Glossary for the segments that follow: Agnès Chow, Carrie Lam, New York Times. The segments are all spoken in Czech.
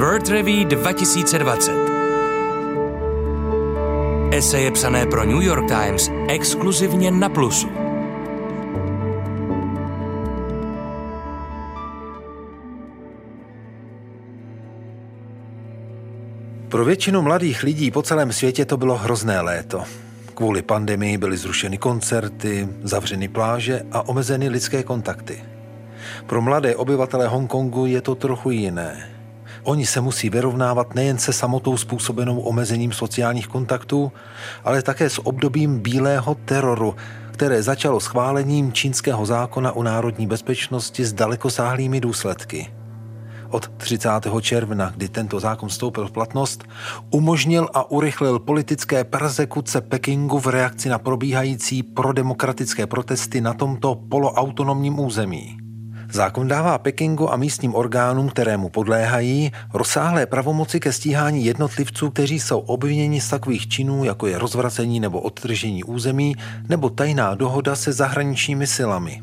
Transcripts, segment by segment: World Review 2020. Eseje psané pro New York Times exkluzivně na Plusu. Pro většinu mladých lidí po celém světě to bylo hrozné léto. Kvůli pandemii byly zrušeny koncerty, zavřeny pláže a omezeny lidské kontakty. Pro mladé obyvatele Hongkongu je to trochu jiné. Oni se musí vyrovnávat nejen se samotou způsobenou omezením sociálních kontaktů, ale také s obdobím bílého teroru, které začalo schválením čínského zákona o národní bezpečnosti s dalekosáhlými důsledky. Od 30. června, kdy tento zákon vstoupil v platnost, umožnil a urychlil politické perzekuce Pekingu v reakci na probíhající prodemokratické protesty na tomto poloautonomním území. Zákon dává Pekingu a místním orgánům, které mu podléhají, rozsáhlé pravomoci ke stíhání jednotlivců, kteří jsou obviněni z takových činů, jako je rozvracení nebo odtržení území nebo tajná dohoda se zahraničními silami.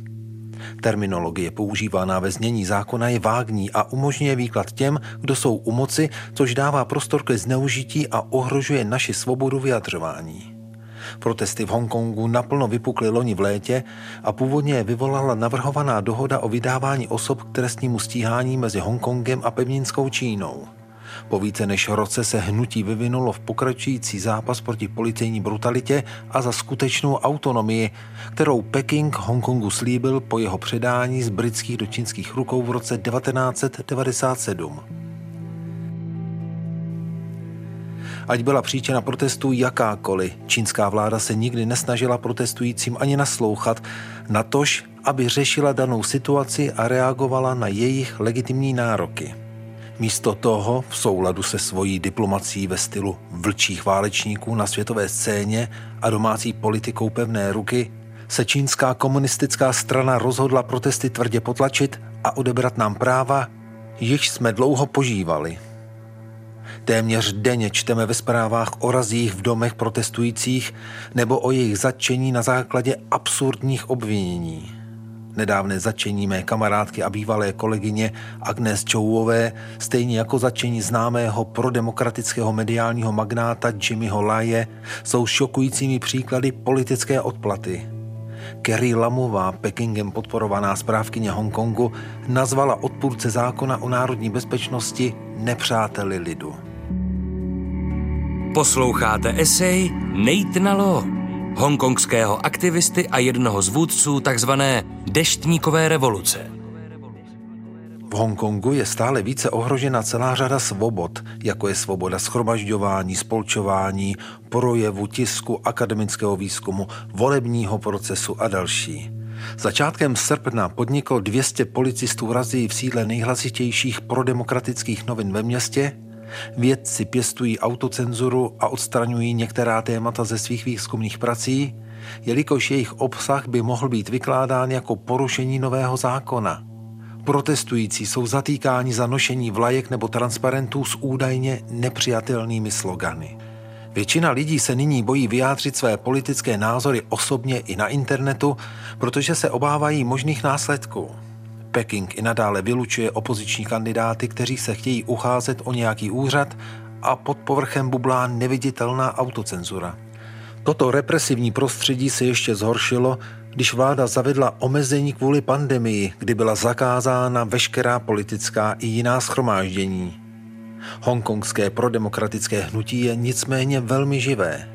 Terminologie používaná ve znění zákona je vágní a umožňuje výklad těm, kdo jsou u moci, což dává prostor ke zneužití a ohrožuje naši svobodu vyjadřování. Protesty v Hongkongu naplno vypukly loni v létě a původně je vyvolala navrhovaná dohoda o vydávání osob k trestnímu stíhání mezi Hongkongem a pevninskou Čínou. Po více než roce se hnutí vyvinulo v pokračující zápas proti policejní brutalitě a za skutečnou autonomii, kterou Peking Hongkongu slíbil po jeho předání z britských do čínských rukou v roce 1997. Ať byla příčina protestů jakákoliv, čínská vláda se nikdy nesnažila protestujícím ani naslouchat, natož aby řešila danou situaci a reagovala na jejich legitimní nároky. Místo toho, v souladu se svojí diplomací ve stylu vlčích válečníků na světové scéně a domácí politikou pevné ruky, se čínská komunistická strana rozhodla protesty tvrdě potlačit a odebrat nám práva, jichž jsme dlouho požívali. Téměř denně čteme ve zprávách o razích v domech protestujících nebo o jejich zatčení na základě absurdních obvinění. Nedávné zatčení mé kamarádky a bývalé kolegyně Agnès Chowové, stejně jako zatčení známého prodemokratického mediálního magnáta Jimmyho Laie, jsou šokujícími příklady politické odplaty. Carrie Lamová, Pekingem podporovaná správkyně Hongkongu, nazvala odpůrce zákona o národní bezpečnosti nepřáteli lidu. Posloucháte esej Nathana Law, hongkongského aktivisty a jednoho z vůdců takzvané deštníkové revoluce. V Hongkongu je stále více ohrožena celá řada svobod, jako je svoboda shromažďování, spolčování, projevu, tisku, akademického výzkumu, volebního procesu a další. Začátkem srpna podniklo 200 policistů razii v sídle nejhlasitějších prodemokratických novin ve městě, vědci pěstují autocenzuru a odstraňují některá témata ze svých výzkumných prací, jelikož jejich obsah by mohl být vykládán jako porušení nového zákona. Protestující jsou zatýkáni za nošení vlajek nebo transparentů s údajně nepřijatelnými slogany. Většina lidí se nyní bojí vyjádřit své politické názory osobně i na internetu, protože se obávají možných následků. Peking i nadále vylučuje opoziční kandidáty, kteří se chtějí ucházet o nějaký úřad a pod povrchem bublá neviditelná autocenzura. Toto represivní prostředí se ještě zhoršilo, když vláda zavedla omezení kvůli pandemii, kdy byla zakázána veškerá politická i jiná shromáždění. Hongkongské prodemokratické hnutí je nicméně velmi živé.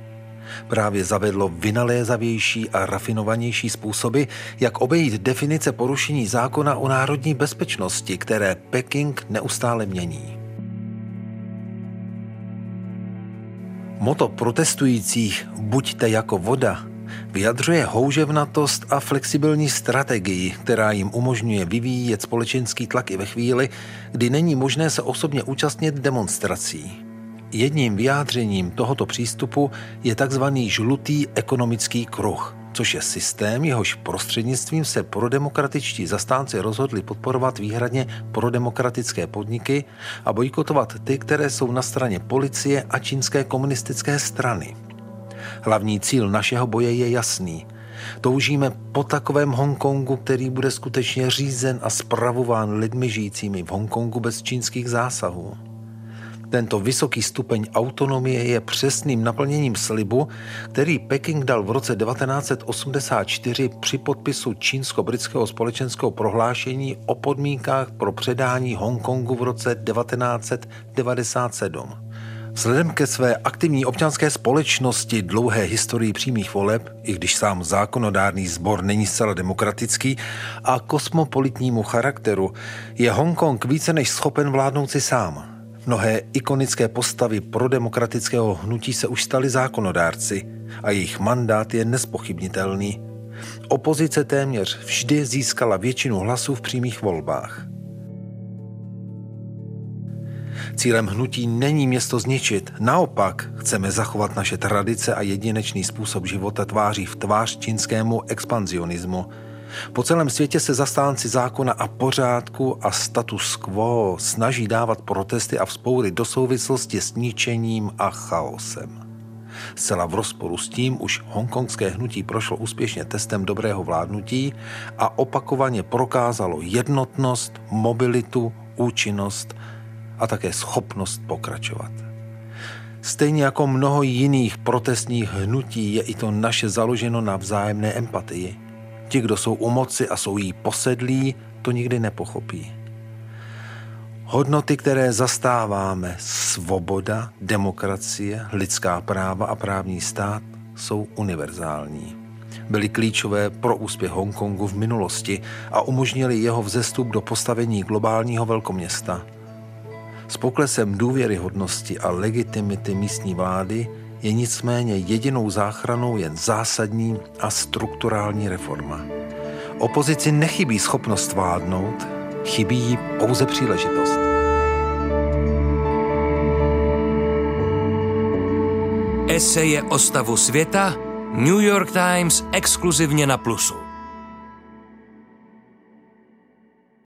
Právě zavedlo vynalézavější a rafinovanější způsoby, jak obejít definice porušení zákona o národní bezpečnosti, které Peking neustále mění. Motto protestujících "Buďte jako voda" vyjadřuje houževnatost a flexibilní strategii, která jim umožňuje vyvíjet společenský tlak i ve chvíli, kdy není možné se osobně účastnit demonstrací. Jedním vyjádřením tohoto přístupu je tzv. Žlutý ekonomický kruh, což je systém, jehož prostřednictvím se prodemokratičtí zastánci rozhodli podporovat výhradně prodemokratické podniky a bojkotovat ty, které jsou na straně policie a čínské komunistické strany. Hlavní cíl našeho boje je jasný. Toužíme po takovém Hongkongu, který bude skutečně řízen a spravován lidmi žijícími v Hongkongu bez čínských zásahů. Tento vysoký stupeň autonomie je přesným naplněním slibu, který Peking dal v roce 1984 při podpisu čínsko-britského společenského prohlášení o podmínkách pro předání Hongkongu v roce 1997. Vzhledem ke své aktivní občanské společnosti, dlouhé historii přímých voleb, i když sám zákonodárný sbor není zcela demokratický, a kosmopolitnímu charakteru, je Hongkong více než schopen vládnout si sám. Mnohé ikonické postavy prodemokratického hnutí se už staly zákonodárci a jejich mandát je nespochybnitelný. Opozice téměř vždy získala většinu hlasů v přímých volbách. Cílem hnutí není město zničit, naopak chceme zachovat naše tradice a jedinečný způsob života tváří v tvář čínskému expanzionismu. Po celém světě se zastánci zákona a pořádku a status quo snaží dávat protesty a vzpoury do souvislosti s ničením a chaosem. Zcela v rozporu s tím už hongkongské hnutí prošlo úspěšně testem dobrého vládnutí a opakovaně prokázalo jednotnost, mobilitu, účinnost a také schopnost pokračovat. Stejně jako mnoho jiných protestních hnutí je i to naše založeno na vzájemné empatii. Ti, kdo jsou u moci a jsou jí posedlí, to nikdy nepochopí. Hodnoty, které zastáváme, svoboda, demokracie, lidská práva a právní stát, jsou univerzální. Byly klíčové pro úspěch Hongkongu v minulosti a umožnili jeho vzestup do postavení globálního velkoměsta. S poklesem důvěryhodnosti a legitimity místní vlády je nicméně jedinou záchranou jen zásadní a strukturální reforma. Opozici nechybí schopnost vládnout, chybí jí pouze příležitost. Eseje o stavu světa, New York Times exkluzivně na Plusu.